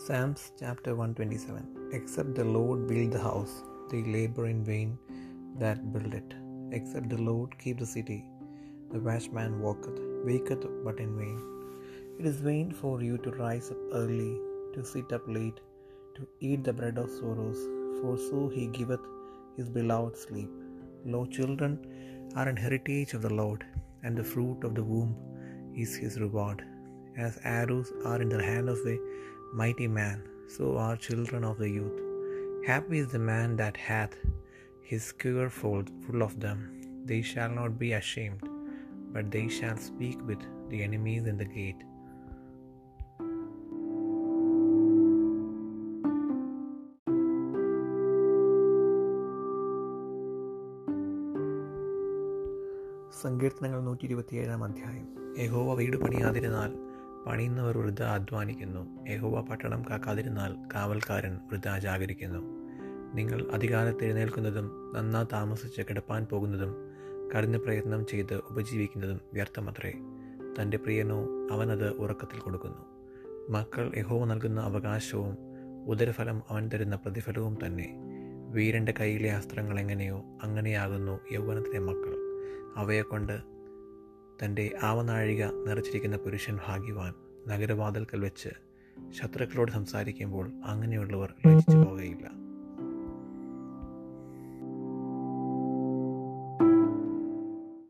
Psalms chapter 127. Except the Lord build the house, they labor in vain that build it. Except the Lord keep the city, the watchman waketh but in vain. It is vain for you to rise up early, to sit up late, to eat the bread of sorrows, for so he giveth his beloved sleep. Lo, children are an heritage of the Lord, and the fruit of the womb is his reward. As arrows are in the hand of a mighty man, so are children of the youth. Happy is the man that hath his quiver full of them. They shall not be ashamed, but they shall speak with the enemies in the gate. സങ്കീർത്തനങ്ങൾ 127 അധ്യായം. യഹോവ വീട് പണിയാതിരുന്നാൽ പണിയുന്നവർ വൃഥ അധ്വാനിക്കുന്നു. യഹോവ പട്ടണം കാക്കാതിരുന്നാൽ കാവൽക്കാരൻ വൃഥ ജാഗരിക്കുന്നു. നിങ്ങൾ അധികാലത്ത് എഴുന്നേൽക്കുന്നതും നന്നാ താമസിച്ച് കിടപ്പാൻ പോകുന്നതും കഠിന പ്രയത്നം ചെയ്ത് ഉപജീവിക്കുന്നതും വ്യർത്ഥമത്രേ. തൻ്റെ പ്രിയനോ അവനത് ഉറക്കത്തിൽ കൊടുക്കുന്നു. മക്കൾ യഹോവ നൽകുന്ന അവകാശവും ഉദരഫലം അവൻ തരുന്ന പ്രതിഫലവും തന്നെ. വീരൻ്റെ കയ്യിലെ അസ്ത്രങ്ങൾ എങ്ങനെയോ അങ്ങനെയാകുന്നു യൗവനത്തിലെ മക്കൾ. അവയെക്കൊണ്ട് തൻ്റെ ആവനാഴിക നിറച്ചിരിക്കുന്ന പുരുഷൻ ഭാഗ്യവാൻ. നഗരവാതിൽക്കൽ വെച്ച് ശത്രുക്കളോട് സംസാരിക്കുമ്പോൾ അങ്ങനെയുള്ളവർ ലജ്ജിച്ചു പോകുകയില്ല.